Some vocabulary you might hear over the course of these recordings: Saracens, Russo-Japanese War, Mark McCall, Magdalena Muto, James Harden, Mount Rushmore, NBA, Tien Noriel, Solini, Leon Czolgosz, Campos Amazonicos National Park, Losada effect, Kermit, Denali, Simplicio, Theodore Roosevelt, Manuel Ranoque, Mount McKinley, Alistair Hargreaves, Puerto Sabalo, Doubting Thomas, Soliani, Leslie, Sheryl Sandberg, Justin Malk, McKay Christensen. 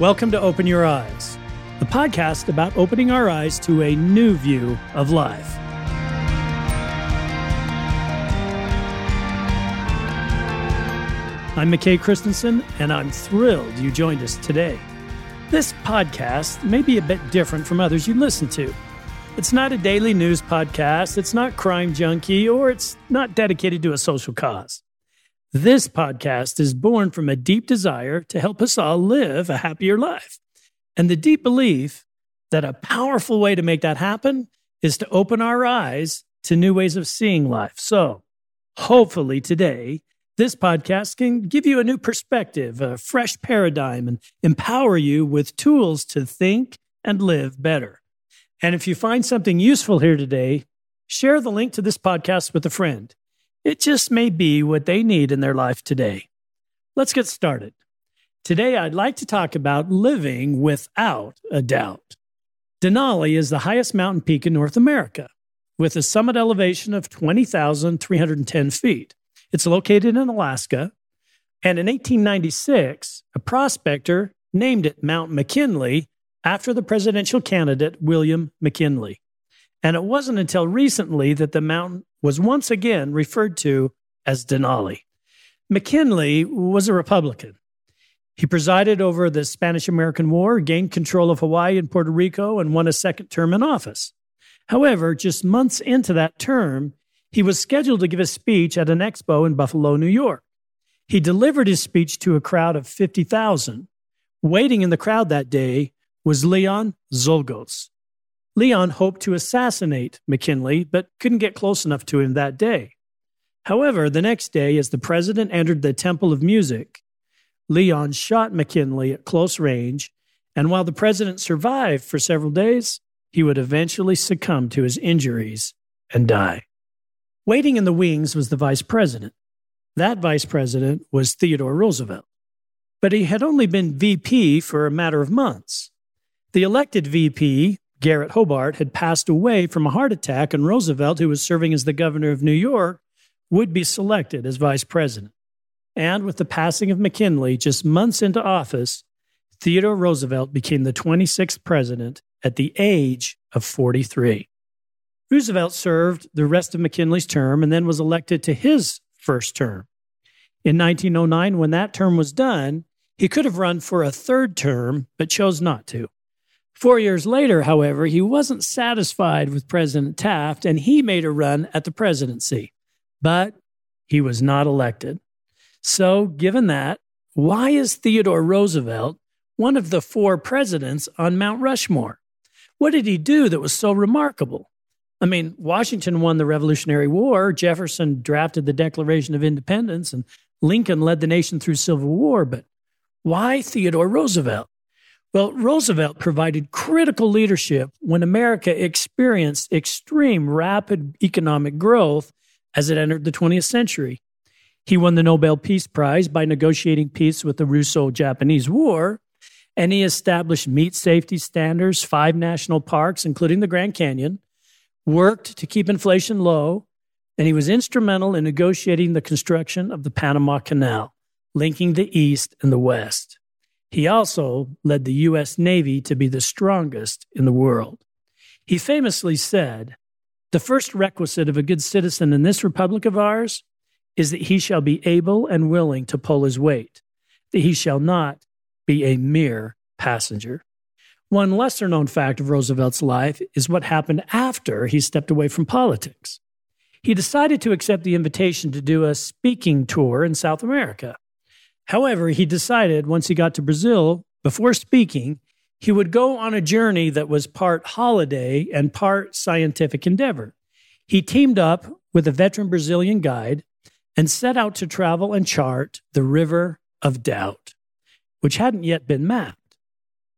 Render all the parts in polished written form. Welcome to Open Your Eyes, the podcast about opening our eyes to a new view of life. I'm McKay Christensen, and I'm thrilled you joined us today. This podcast may be a bit different from others you listen to. It's not a daily news podcast, it's not Crime Junkie, or it's not dedicated to a social cause. This podcast is born from a deep desire to help us all live a happier life, and the deep belief that a powerful way to make that happen is to open our eyes to new ways of seeing life. So, hopefully today, this podcast can give you a new perspective, a fresh paradigm, and empower you with tools to think and live better. And if you find something useful here today, share the link to this podcast with a friend. It just may be what they need in their life today. Let's get started. Today, I'd like to talk about living without a doubt. Denali is the highest mountain peak in North America, with a summit elevation of 20,310 feet. It's located in Alaska, and in 1896, a prospector named it Mount McKinley after the presidential candidate William McKinley. And it wasn't until recently that the mountain was once again referred to as Denali. McKinley was a Republican. He presided over the Spanish-American War, gained control of Hawaii and Puerto Rico, and won a second term in office. However, just months into that term, he was scheduled to give a speech at an expo in Buffalo, New York. He delivered his speech to a crowd of 50,000. Waiting in the crowd that day was Leon Czolgosz. Leon hoped to assassinate McKinley, but couldn't get close enough to him that day. However, the next day, as the president entered the Temple of Music, Leon shot McKinley at close range, and while the president survived for several days, he would eventually succumb to his injuries and die. Waiting in the wings was the vice president. That vice president was Theodore Roosevelt. But he had only been VP for a matter of months. The elected VP, Garrett Hobart, had passed away from a heart attack, and Roosevelt, who was serving as the governor of New York, would be selected as vice president. And with the passing of McKinley just months into office, Theodore Roosevelt became the 26th president at the age of 43. Roosevelt served the rest of McKinley's term and then was elected to his first term. In 1909, when that term was done, he could have run for a third term, but chose not to. 4 years later, however, he wasn't satisfied with President Taft, and he made a run at the presidency. But he was not elected. So, given that, why is Theodore Roosevelt one of the four presidents on Mount Rushmore? What did he do that was so remarkable? I mean, Washington won the Revolutionary War, Jefferson drafted the Declaration of Independence, and Lincoln led the nation through Civil War, but why Theodore Roosevelt? Well, Roosevelt provided critical leadership when America experienced extreme rapid economic growth as it entered the 20th century. He won the Nobel Peace Prize by negotiating peace with the Russo-Japanese War, and he established meat safety standards, 5 national parks, including the Grand Canyon, worked to keep inflation low, and he was instrumental in negotiating the construction of the Panama Canal, linking the East and the West. He also led the U.S. Navy to be the strongest in the world. He famously said, "The first requisite of a good citizen in this republic of ours is that he shall be able and willing to pull his weight, that he shall not be a mere passenger." One lesser-known fact of Roosevelt's life is what happened after he stepped away from politics. He decided to accept the invitation to do a speaking tour in South America. However, he decided once he got to Brazil, before speaking, he would go on a journey that was part holiday and part scientific endeavor. He teamed up with a veteran Brazilian guide and set out to travel and chart the River of Doubt, which hadn't yet been mapped.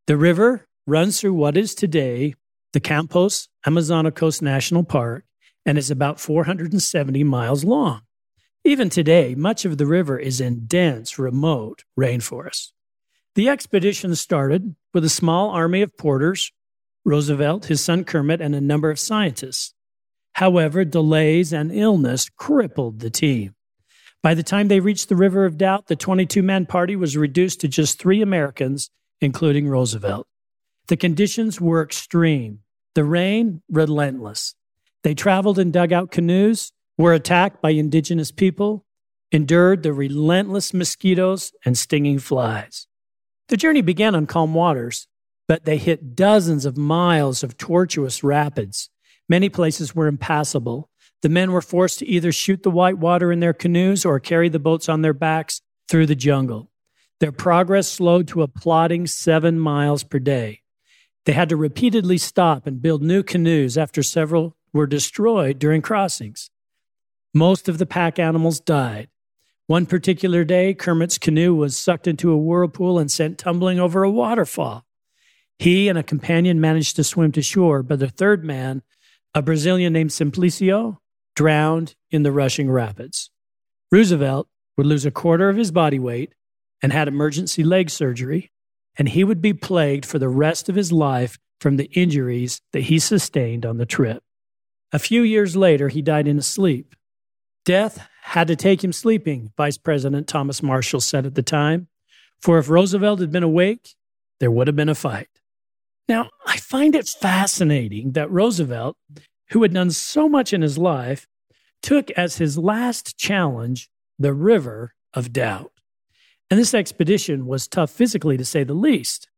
The river runs through what is today the Campos Amazonicos National Park and is about 470 miles long. Even today, much of the river is in dense, remote rainforest. The expedition started with a small army of porters, Roosevelt, his son Kermit, and a number of scientists. However, delays and illness crippled the team. By the time they reached the River of Doubt, the 22-man party was reduced to just 3 Americans including Roosevelt. The conditions were extreme. The rain, relentless. They traveled in dugout canoes, were attacked by indigenous people, endured the relentless mosquitoes and stinging flies. The journey began on calm waters, but they hit dozens of miles of tortuous rapids. Many places were impassable. The men were forced to either shoot the white water in their canoes or carry the boats on their backs through the jungle. Their progress slowed to a plodding 7 miles per day. They had to repeatedly stop and build new canoes after several were destroyed during crossings. Most of the pack animals died. One particular day, Kermit's canoe was sucked into a whirlpool and sent tumbling over a waterfall. He and a companion managed to swim to shore, but the third man, a Brazilian named Simplicio, drowned in the rushing rapids. Roosevelt would lose a quarter of his body weight and had emergency leg surgery, and he would be plagued for the rest of his life from the injuries that he sustained on the trip. A few years later, he died in his sleep. Death had to take him sleeping, Vice President Thomas Marshall said at the time, for if Roosevelt had been awake, there would have been a fight. Now, I find it fascinating that Roosevelt, who had done so much in his life, took as his last challenge the river of doubt. And this expedition was tough physically, to say the least.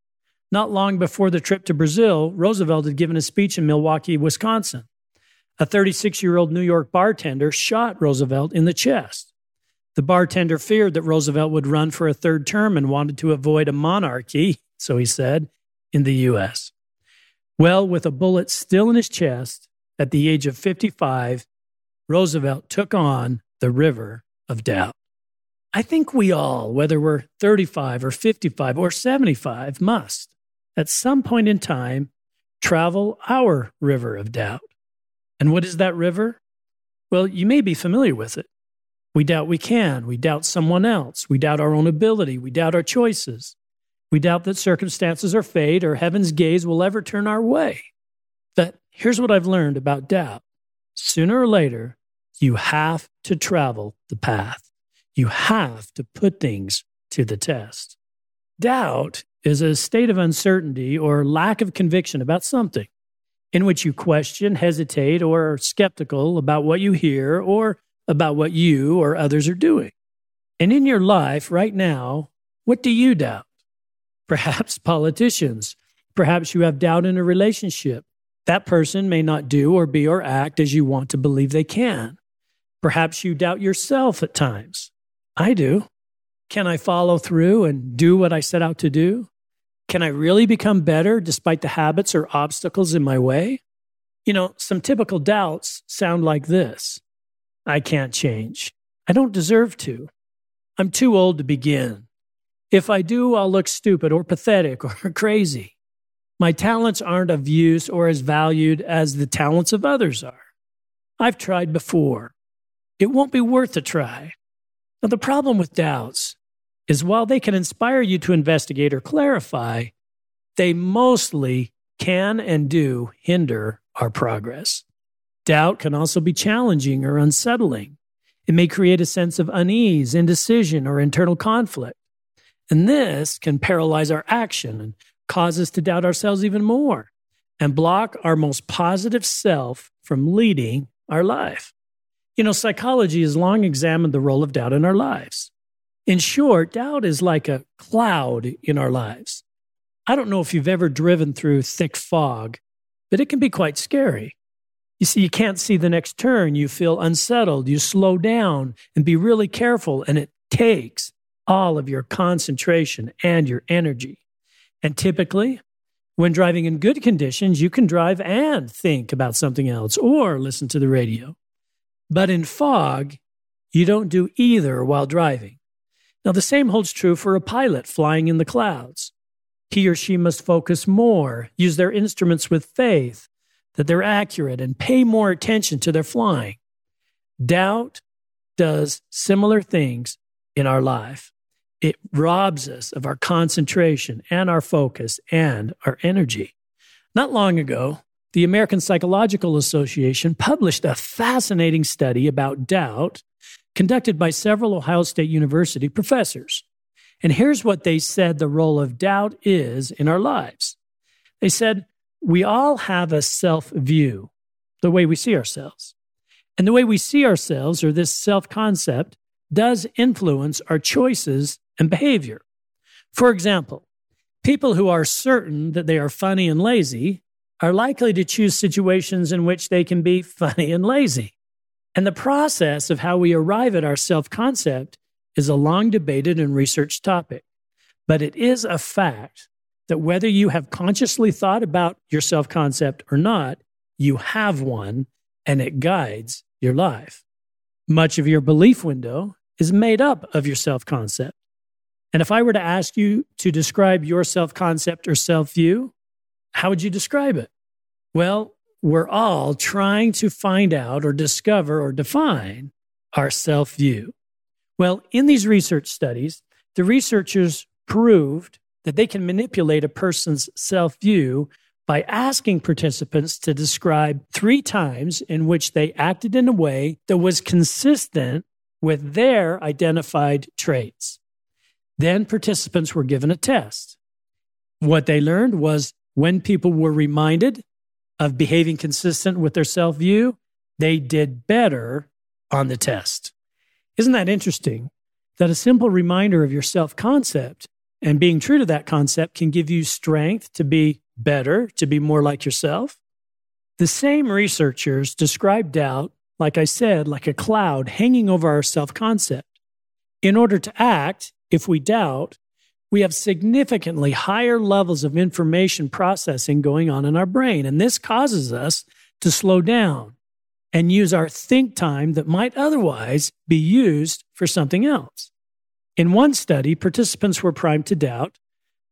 Not long before the trip to Brazil, Roosevelt had given a speech in Milwaukee, Wisconsin. A 36-year-old New York bartender shot Roosevelt in the chest. The bartender feared that Roosevelt would run for a third term and wanted to avoid a monarchy, so he said, in the U.S. Well, with a bullet still in his chest, at the age of 55, Roosevelt took on the river of doubt. I think we all, whether we're 35 or 55 or 75, must, at some point in time, travel our river of doubt. And what is that river? Well, you may be familiar with it. We doubt we can. We doubt someone else. We doubt our own ability. We doubt our choices. We doubt that circumstances or fate or heaven's gaze will ever turn our way. But here's what I've learned about doubt. Sooner or later, you have to travel the path. You have to put things to the test. Doubt is a state of uncertainty or lack of conviction about something, in which you question, hesitate, or are skeptical about what you hear or about what you or others are doing. And in your life right now, what do you doubt? Perhaps politicians. Perhaps you have doubt in a relationship. That person may not do or be or act as you want to believe they can. Perhaps you doubt yourself at times. I do. Can I follow through and do what I set out to do? Can I really become better despite the habits or obstacles in my way? You know, some typical doubts sound like this. I can't change. I don't deserve to. I'm too old to begin. If I do, I'll look stupid or pathetic or crazy. My talents aren't of use or as valued as the talents of others are. I've tried before. It won't be worth a try. Now, the problem with doubts is while they can inspire you to investigate or clarify, they mostly can and do hinder our progress. Doubt can also be challenging or unsettling. It may create a sense of unease, indecision, or internal conflict. And this can paralyze our action and cause us to doubt ourselves even more and block our most positive self from leading our life. You know, psychology has long examined the role of doubt in our lives. In short, doubt is like a cloud in our lives. I don't know if you've ever driven through thick fog, but it can be quite scary. You see, you can't see the next turn. You feel unsettled. You slow down and be really careful, and it takes all of your concentration and your energy. And typically, when driving in good conditions, you can drive and think about something else or listen to the radio. But in fog, you don't do either while driving. Now, the same holds true for a pilot flying in the clouds. He or she must focus more, use their instruments with faith that they're accurate, and pay more attention to their flying. Doubt does similar things in our life. It robs us of our concentration and our focus and our energy. Not long ago, the American Psychological Association published a fascinating study about doubt conducted by several Ohio State University professors. And here's what they said the role of doubt is in our lives. They said, we all have a self-view, the way we see ourselves. And the way we see ourselves, or this self-concept, does influence our choices and behavior. For example, people who are certain that they are funny and lazy are likely to choose situations in which they can be funny and lazy. And the process of how we arrive at our self-concept is a long-debated and researched topic. But it is a fact that whether you have consciously thought about your self-concept or not, you have one, and it guides your life. Much of your belief window is made up of your self-concept. And if I were to ask you to describe your self-concept or self-view, how would you describe it? Well, we're all trying to find out or discover or define our self-view. Well, in these research studies, the researchers proved that they can manipulate a person's self-view by asking participants to describe 3 times in which they acted in a way that was consistent with their identified traits. Then participants were given a test. What they learned was when people were reminded of behaving consistent with their self-view, they did better on the test. Isn't that interesting? That a simple reminder of your self-concept and being true to that concept can give you strength to be better, to be more like yourself. The same researchers describe doubt, like I said, like a cloud hanging over our self-concept. In order to act, if we doubt, we have significantly higher levels of information processing going on in our brain, and this causes us to slow down and use our think time that might otherwise be used for something else. In one study, participants were primed to doubt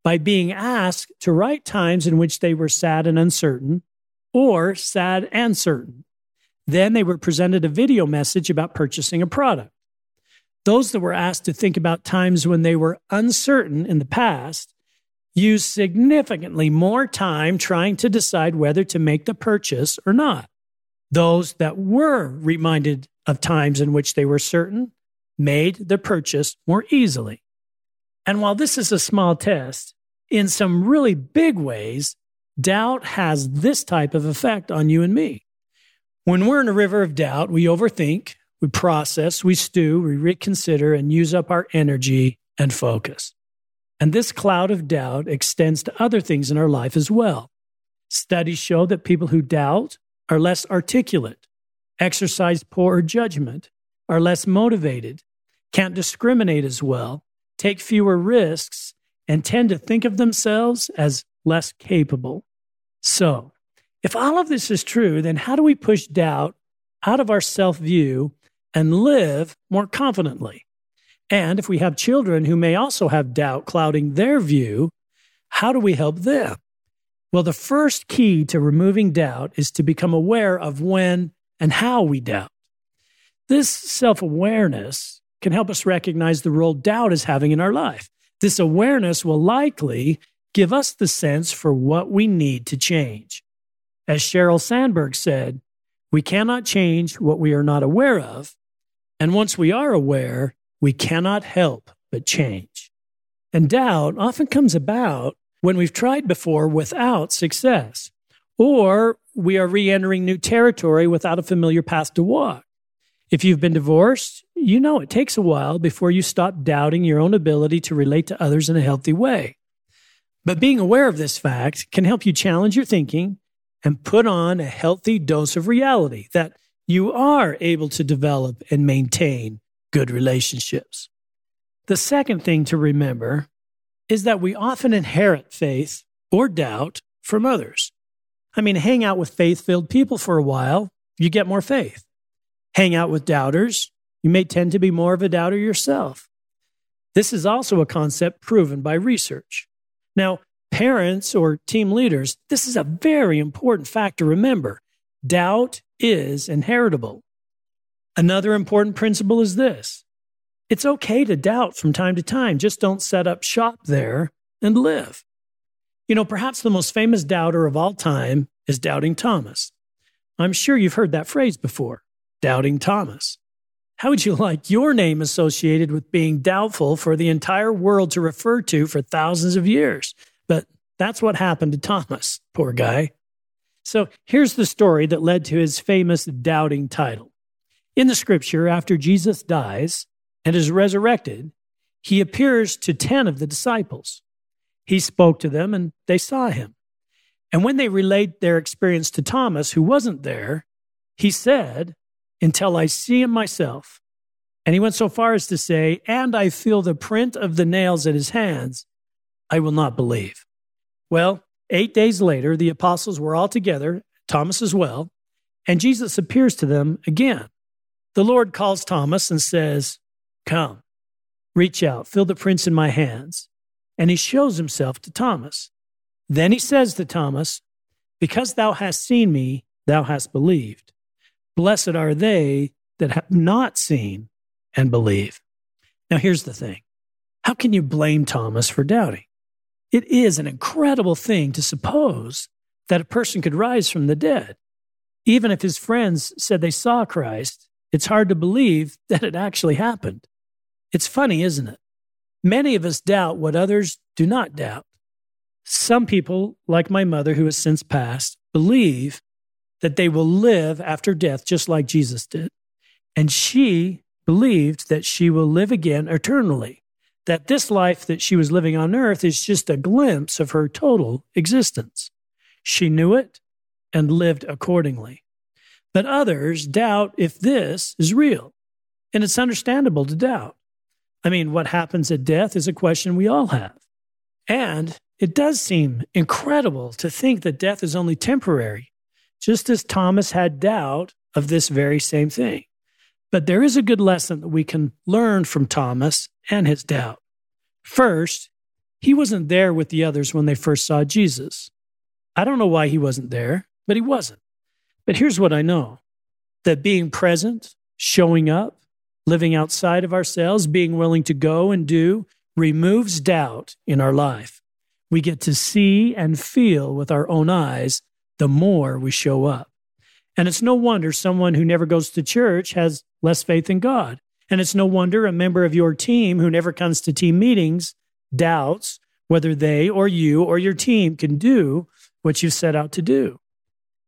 by being asked to write times in which they were sad and uncertain, or sad and certain. Then they were presented a video message about purchasing a product. Those that were asked to think about times when they were uncertain in the past used significantly more time trying to decide whether to make the purchase or not. Those that were reminded of times in which they were certain made the purchase more easily. And while this is a small test, in some really big ways, doubt has this type of effect on you and me. When we're in a river of doubt, we overthink, we process, we stew, we reconsider, and use up our energy and focus. And this cloud of doubt extends to other things in our life as well. Studies show that people who doubt are less articulate, exercise poor judgment, are less motivated, can't discriminate as well, take fewer risks, and tend to think of themselves as less capable. So, if all of this is true, then how do we push doubt out of our self-view and live more confidently? And if we have children who may also have doubt clouding their view, how do we help them? Well, the first key to removing doubt is to become aware of when and how we doubt. This self-awareness can help us recognize the role doubt is having in our life. This awareness will likely give us the sense for what we need to change. As Sheryl Sandberg said, we cannot change what we are not aware of, and once we are aware, we cannot help but change. And doubt often comes about when we've tried before without success, or we are re-entering new territory without a familiar path to walk. If you've been divorced, you know it takes a while before you stop doubting your own ability to relate to others in a healthy way. But being aware of this fact can help you challenge your thinking and put on a healthy dose of reality that you are able to develop and maintain good relationships. The second thing to remember is that we often inherit faith or doubt from others. I mean, hang out with faith-filled people for a while, you get more faith. Hang out with doubters, you may tend to be more of a doubter yourself. This is also a concept proven by research. Now, parents or team leaders, this is a very important fact to remember. Doubt is inheritable. Another important principle is this. It's okay to doubt from time to time. Just don't set up shop there and live. You know, perhaps the most famous doubter of all time is Doubting Thomas. I'm sure you've heard that phrase before, Doubting Thomas. How would you like your name associated with being doubtful for the entire world to refer to for thousands of years? But that's what happened to Thomas, poor guy. So here's the story that led to his famous doubting title. In the scripture, after Jesus dies and is resurrected, he appears to 10 of the disciples. He spoke to them and they saw him. And when they relate their experience to Thomas, who wasn't there, he said, "Until I see him myself." And he went so far as to say, "And I feel the print of the nails in his hands, I will not believe." Well, 8 days later, the apostles were all together, Thomas as well, and Jesus appears to them again. The Lord calls Thomas and says, "Come, reach out, feel the prints in my hands." And he shows himself to Thomas. Then he says to Thomas, "Because thou hast seen me, thou hast believed. Blessed are they that have not seen and believe." Now, here's the thing. How can you blame Thomas for doubting? It is an incredible thing to suppose that a person could rise from the dead. Even if his friends said they saw Christ, it's hard to believe that it actually happened. It's funny, isn't it? Many of us doubt what others do not doubt. Some people, like my mother, who has since passed, believe that they will live after death just like Jesus did. And she believed that she will live again eternally, that this life that she was living on earth is just a glimpse of her total existence. She knew it and lived accordingly. But others doubt if this is real, and it's understandable to doubt. I mean, what happens at death is a question we all have. And it does seem incredible to think that death is only temporary, just as Thomas had doubt of this very same thing. But there is a good lesson that we can learn from Thomas and his doubt. First, he wasn't there with the others when they first saw Jesus. I don't know why he wasn't there, but he wasn't. But here's what I know, that being present, showing up, living outside of ourselves, being willing to go and do, removes doubt in our life. We get to see and feel with our own eyes the more we show up. And it's no wonder someone who never goes to church has less faith in God. And it's no wonder a member of your team who never comes to team meetings doubts whether they or you or your team can do what you've set out to do.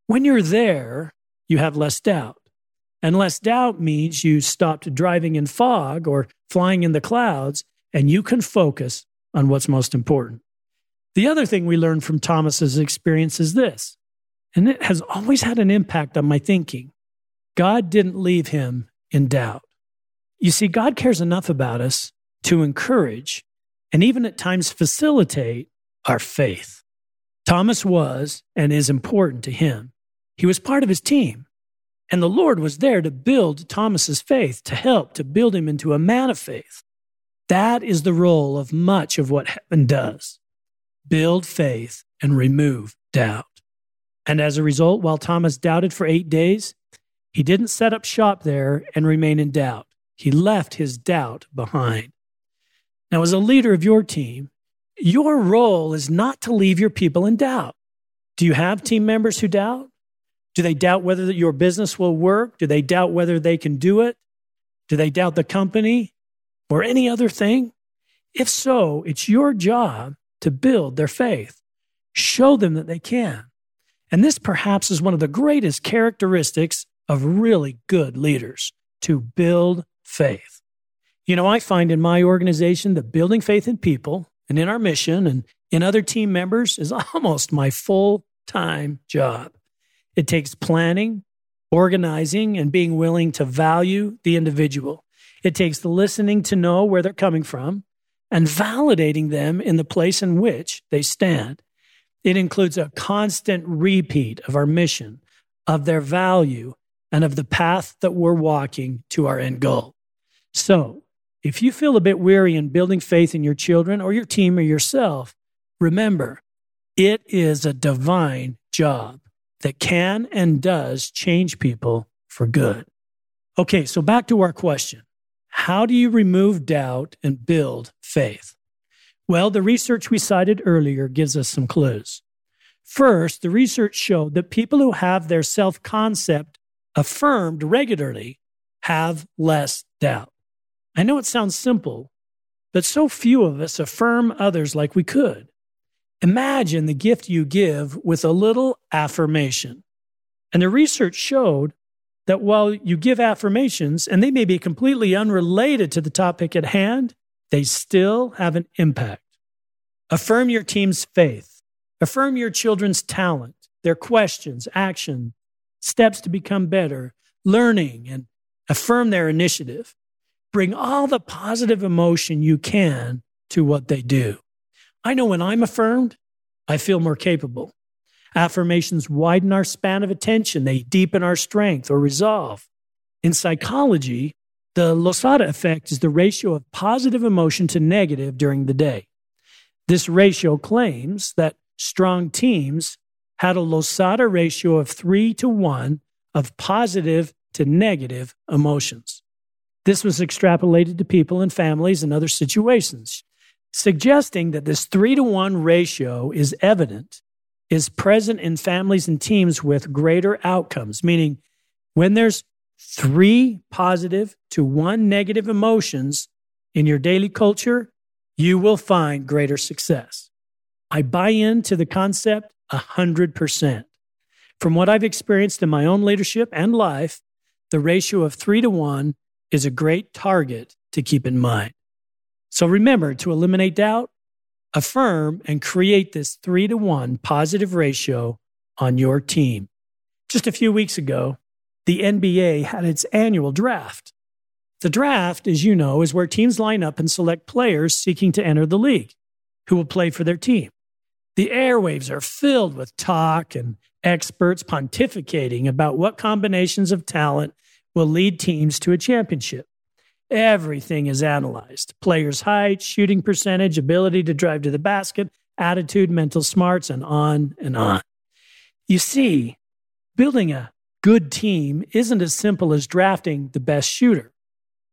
When you're there, you have less doubt. And less doubt means you stopped driving in fog or flying in the clouds, and you can focus on what's most important. The other thing we learned from Thomas's experience is this, and it has always had an impact on my thinking. God didn't leave him in doubt. You see, God cares enough about us to encourage and even at times facilitate our faith. Thomas was and is important to him. He was part of his team, and the Lord was there to build Thomas's faith, to help, to build him into a man of faith. That is the role of much of what heaven does. Build faith and remove doubt. And as a result, while Thomas doubted for 8 days, he didn't set up shop there and remain in doubt. He left his doubt behind. Now, as a leader of your team, your role is not to leave your people in doubt. Do you have team members who doubt? Do they doubt whether your business will work? Do they doubt whether they can do it? Do they doubt the company or any other thing? If so, it's your job to build their faith. Show them that they can. And this perhaps is one of the greatest characteristics of really good leaders, to build faith. You know, I find in my organization that building faith in people and in our mission and in other team members is almost my full-time job. It takes planning, organizing, and being willing to value the individual. It takes the listening to know where they're coming from and validating them in the place in which they stand. It includes a constant repeat of our mission, of their value, and of the path that we're walking to our end goal. So, if you feel a bit weary in building faith in your children or your team or yourself, remember, it is a divine job that can and does change people for good. Okay, so back to our question. How do you remove doubt and build faith? Well, the research we cited earlier gives us some clues. First, the research showed that people who have their self-concept affirmed regularly have less doubt. I know it sounds simple, but so few of us affirm others like we could. Imagine the gift you give with a little affirmation. And the research showed that while you give affirmations, and they may be completely unrelated to the topic at hand, they still have an impact. Affirm your team's faith. Affirm your children's talent, their questions, action, steps to become better, learning, and affirm their initiative. Bring all the positive emotion you can to what they do. I know when I'm affirmed, I feel more capable. Affirmations widen our span of attention. They deepen our strength or resolve. In psychology, the Losada effect is the ratio of positive emotion to negative during the day. This ratio claims that strong teams had a Losada ratio of 3-1 of positive to negative emotions. This was extrapolated to people and families and other situations, suggesting that this 3-1 ratio is evident, is present in families and teams with greater outcomes, meaning when there's 3 positive to 1 negative emotions in your daily culture, you will find greater success. I buy into the concept 100%. From what I've experienced in my own leadership and life, the ratio of 3-1 is a great target to keep in mind. So remember, to eliminate doubt, affirm and create this 3-1 positive ratio on your team. Just a few weeks ago, the NBA had its annual draft. The draft, as you know, is where teams line up and select players seeking to enter the league who will play for their team. The airwaves are filled with talk and experts pontificating about what combinations of talent will lead teams to a championship. Everything is analyzed. Players' height, shooting percentage, ability to drive to the basket, attitude, mental smarts, and on and on. You see, building a good team isn't as simple as drafting the best shooter.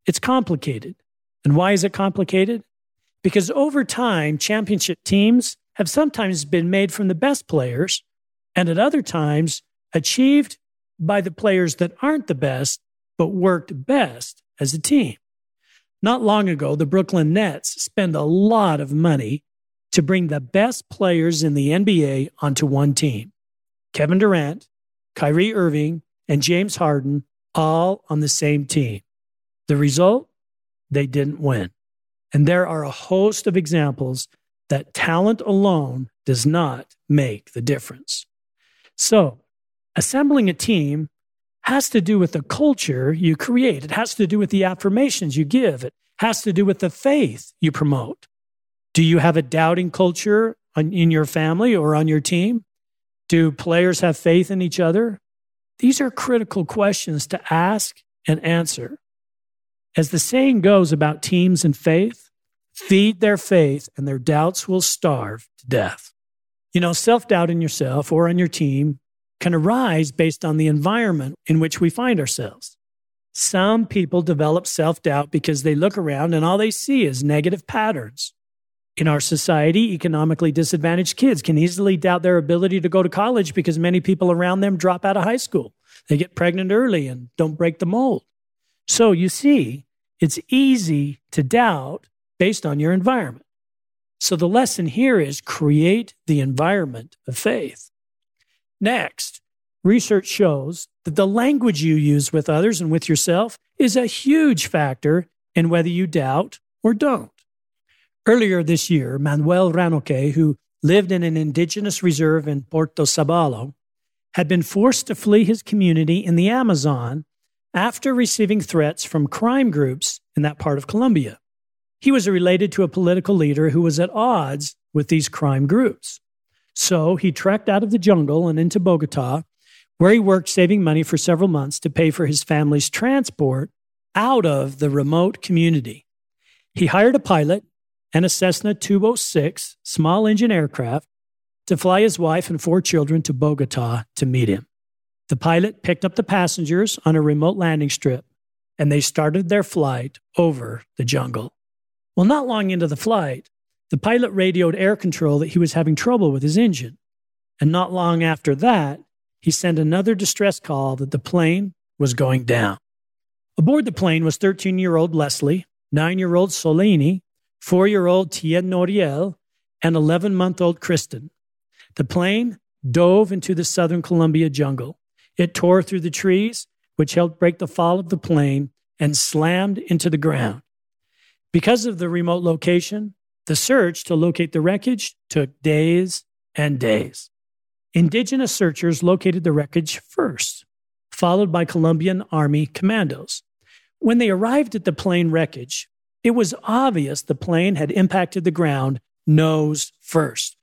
It's complicated. And why is it complicated? Because over time, championship teams have sometimes been made from the best players, and at other times, achieved by the players that aren't the best, but worked best as a team. Not long ago, the Brooklyn Nets spent a lot of money to bring the best players in the NBA onto one team. Kevin Durant, Kyrie Irving, and James Harden all on the same team. The result? They didn't win. And there are a host of examples that talent alone does not make the difference. So, assembling a team has to do with the culture you create. It has to do with the affirmations you give. It has to do with the faith you promote. Do you have a doubting culture in your family or on your team? Do players have faith in each other? These are critical questions to ask and answer. As the saying goes about teams and faith, feed their faith and their doubts will starve to death. You know, self-doubt in yourself or on your team can arise based on the environment in which we find ourselves. Some people develop self-doubt because they look around and all they see is negative patterns. In our society, economically disadvantaged kids can easily doubt their ability to go to college because many people around them drop out of high school. They get pregnant early and don't break the mold. So you see, it's easy to doubt based on your environment. So the lesson here is create the environment of faith. Next, research shows that the language you use with others and with yourself is a huge factor in whether you doubt or don't. Earlier this year, Manuel Ranoque, who lived in an indigenous reserve in Puerto Sabalo, had been forced to flee his community in the Amazon after receiving threats from crime groups in that part of Colombia. He was related to a political leader who was at odds with these crime groups. So he trekked out of the jungle and into Bogota, where he worked saving money for several months to pay for his family's transport out of the remote community. He hired a pilot and a Cessna 206 small engine aircraft to fly his wife and 4 children to Bogota to meet him. The pilot picked up the passengers on a remote landing strip, and they started their flight over the jungle. Well, not long into the flight, the pilot radioed air control that he was having trouble with his engine. And not long after that, he sent another distress call that the plane was going down. Aboard the plane was 13-year-old Leslie, 9-year-old Solini, 4-year-old Tien Noriel, and 11-month-old Kristen. The plane dove into the southern Colombia jungle. It tore through the trees, which helped break the fall of the plane, and slammed into the ground. Because of the remote location, the search to locate the wreckage took days and days. Indigenous searchers located the wreckage first, followed by Colombian Army commandos. When they arrived at the plane wreckage, it was obvious the plane had impacted the ground nose first.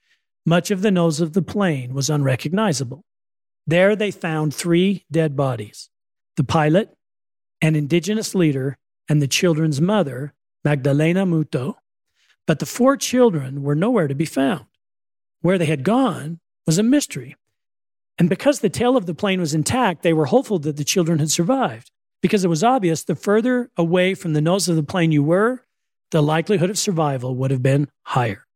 Much of the nose of the plane was unrecognizable. There they found 3 dead bodies: the pilot, an indigenous leader, and the children's mother, Magdalena Muto. But the 4 children were nowhere to be found. Where they had gone was a mystery. And because the tail of the plane was intact, they were hopeful that the children had survived, because it was obvious the further away from the nose of the plane you were, the likelihood of survival would have been higher.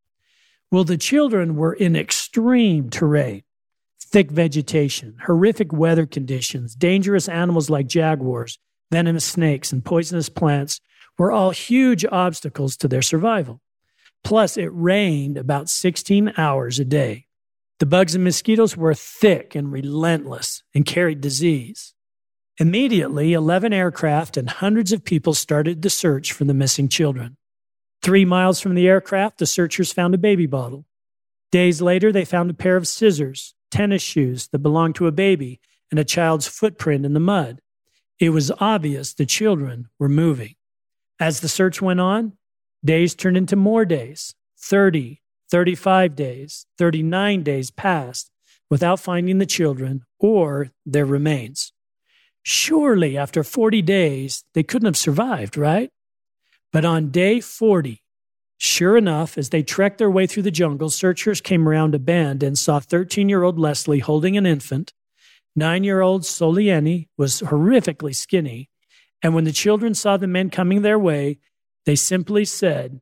Well, the children were in extreme terrain: thick vegetation, horrific weather conditions, dangerous animals like jaguars, venomous snakes, and poisonous plants were all huge obstacles to their survival. Plus, it rained about 16 hours a day. The bugs and mosquitoes were thick and relentless and carried disease. Immediately, 11 aircraft and hundreds of people started the search for the missing children. 3 miles from the aircraft, the searchers found a baby bottle. Days later, they found a pair of scissors, tennis shoes that belonged to a baby, and a child's footprint in the mud. It was obvious the children were moving. As the search went on, days turned into more days. 30, 35 days, 39 days passed without finding the children or their remains. Surely, after 40 days, they couldn't have survived, right? But on day 40, sure enough, as they trekked their way through the jungle, searchers came around a bend and saw 13-year-old Leslie holding an infant. 9-year-old Soliani was horrifically skinny. And when the children saw the men coming their way, they simply said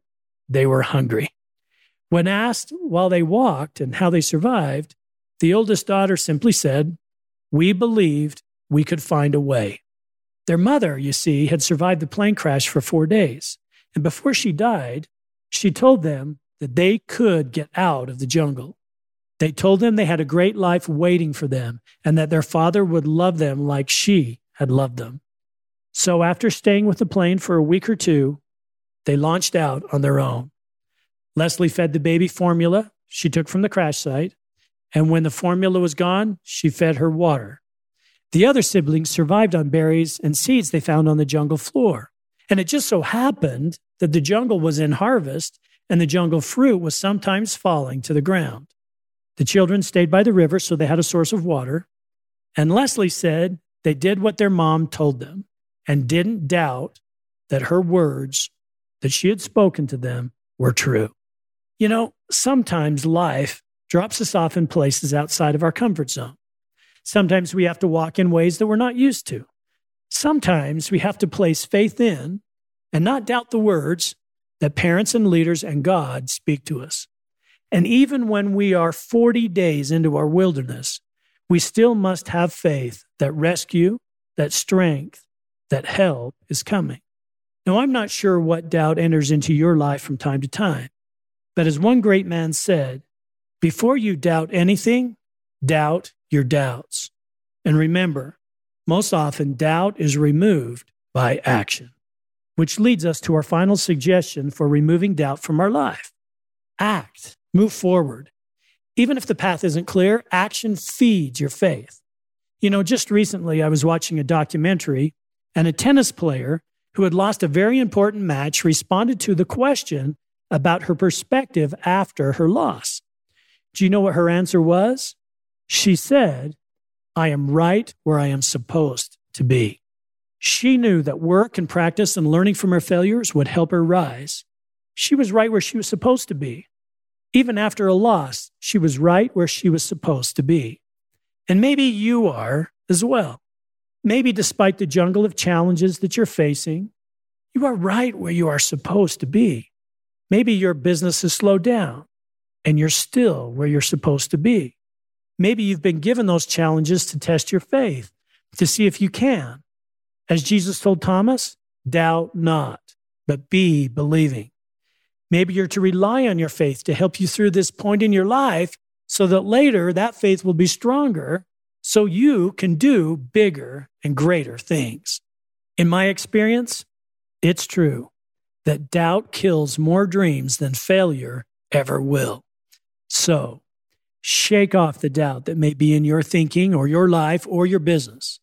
they were hungry. When asked while they walked and how they survived, the oldest daughter simply said, "We believed we could find a way." Their mother, you see, had survived the plane crash for 4 days. And before she died, she told them that they could get out of the jungle. They told them they had a great life waiting for them and that their father would love them like she had loved them. So after staying with the plane for a week or 2, they launched out on their own. Leslie fed the baby formula she took from the crash site. And when the formula was gone, she fed her water. The other siblings survived on berries and seeds they found on the jungle floor. And it just so happened that the jungle was in harvest and the jungle fruit was sometimes falling to the ground. The children stayed by the river, so they had a source of water. And Leslie said they did what their mom told them and didn't doubt that her words that she had spoken to them were true. You know, sometimes life drops us off in places outside of our comfort zone. Sometimes we have to walk in ways that we're not used to. Sometimes we have to place faith in and not doubt the words that parents and leaders and God speak to us. And even when we are 40 days into our wilderness, we still must have faith that rescue, that strength, that help is coming. Now, I'm not sure what doubt enters into your life from time to time, but as one great man said, before you doubt anything, doubt your doubts. And remember, most often doubt is removed by action, which leads us to our final suggestion for removing doubt from our life. Act. Move forward. Even if the path isn't clear, action feeds your faith. You know, just recently I was watching a documentary, and a tennis player who had lost a very important match responded to the question about her perspective after her loss. Do you know what her answer was? She said, "I am right where I am supposed to be." She knew that work and practice and learning from her failures would help her rise. She was right where she was supposed to be. Even after a loss, she was right where she was supposed to be. And maybe you are as well. Maybe despite the jungle of challenges that you're facing, you are right where you are supposed to be. Maybe your business has slowed down and you're still where you're supposed to be. Maybe you've been given those challenges to test your faith, to see if you can. As Jesus told Thomas, doubt not, but be believing. Maybe you're to rely on your faith to help you through this point in your life so that later that faith will be stronger so you can do bigger and greater things. In my experience, it's true that doubt kills more dreams than failure ever will. So, shake off the doubt that may be in your thinking or your life or your business.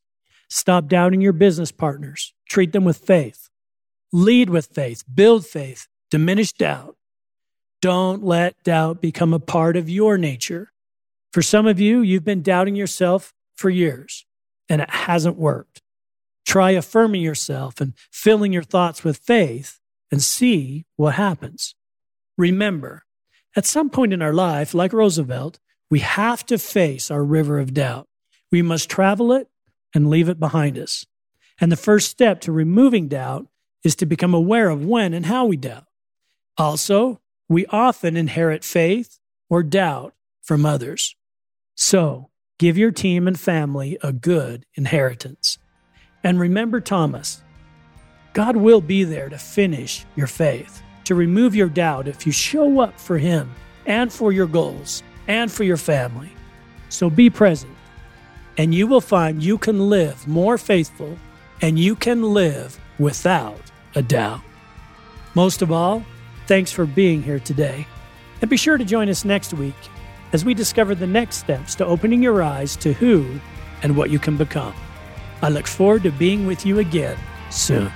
Stop doubting your business partners. Treat them with faith. Lead with faith. Build faith. Diminish doubt. Don't let doubt become a part of your nature. For some of you, you've been doubting yourself for years, and it hasn't worked. Try affirming yourself and filling your thoughts with faith and see what happens. Remember, at some point in our life, like Roosevelt, we have to face our river of doubt. We must travel it and leave it behind us. And the first step to removing doubt is to become aware of when and how we doubt. Also, we often inherit faith or doubt from others. So, give your team and family a good inheritance. And remember Thomas, God will be there to finish your faith, to remove your doubt if you show up for Him and for your goals and for your family. So be present, and you will find you can live more faithful and you can live without a doubt. Most of all, thanks for being here today. And be sure to join us next week as we discover the next steps to opening your eyes to who and what you can become. I look forward to being with you again soon.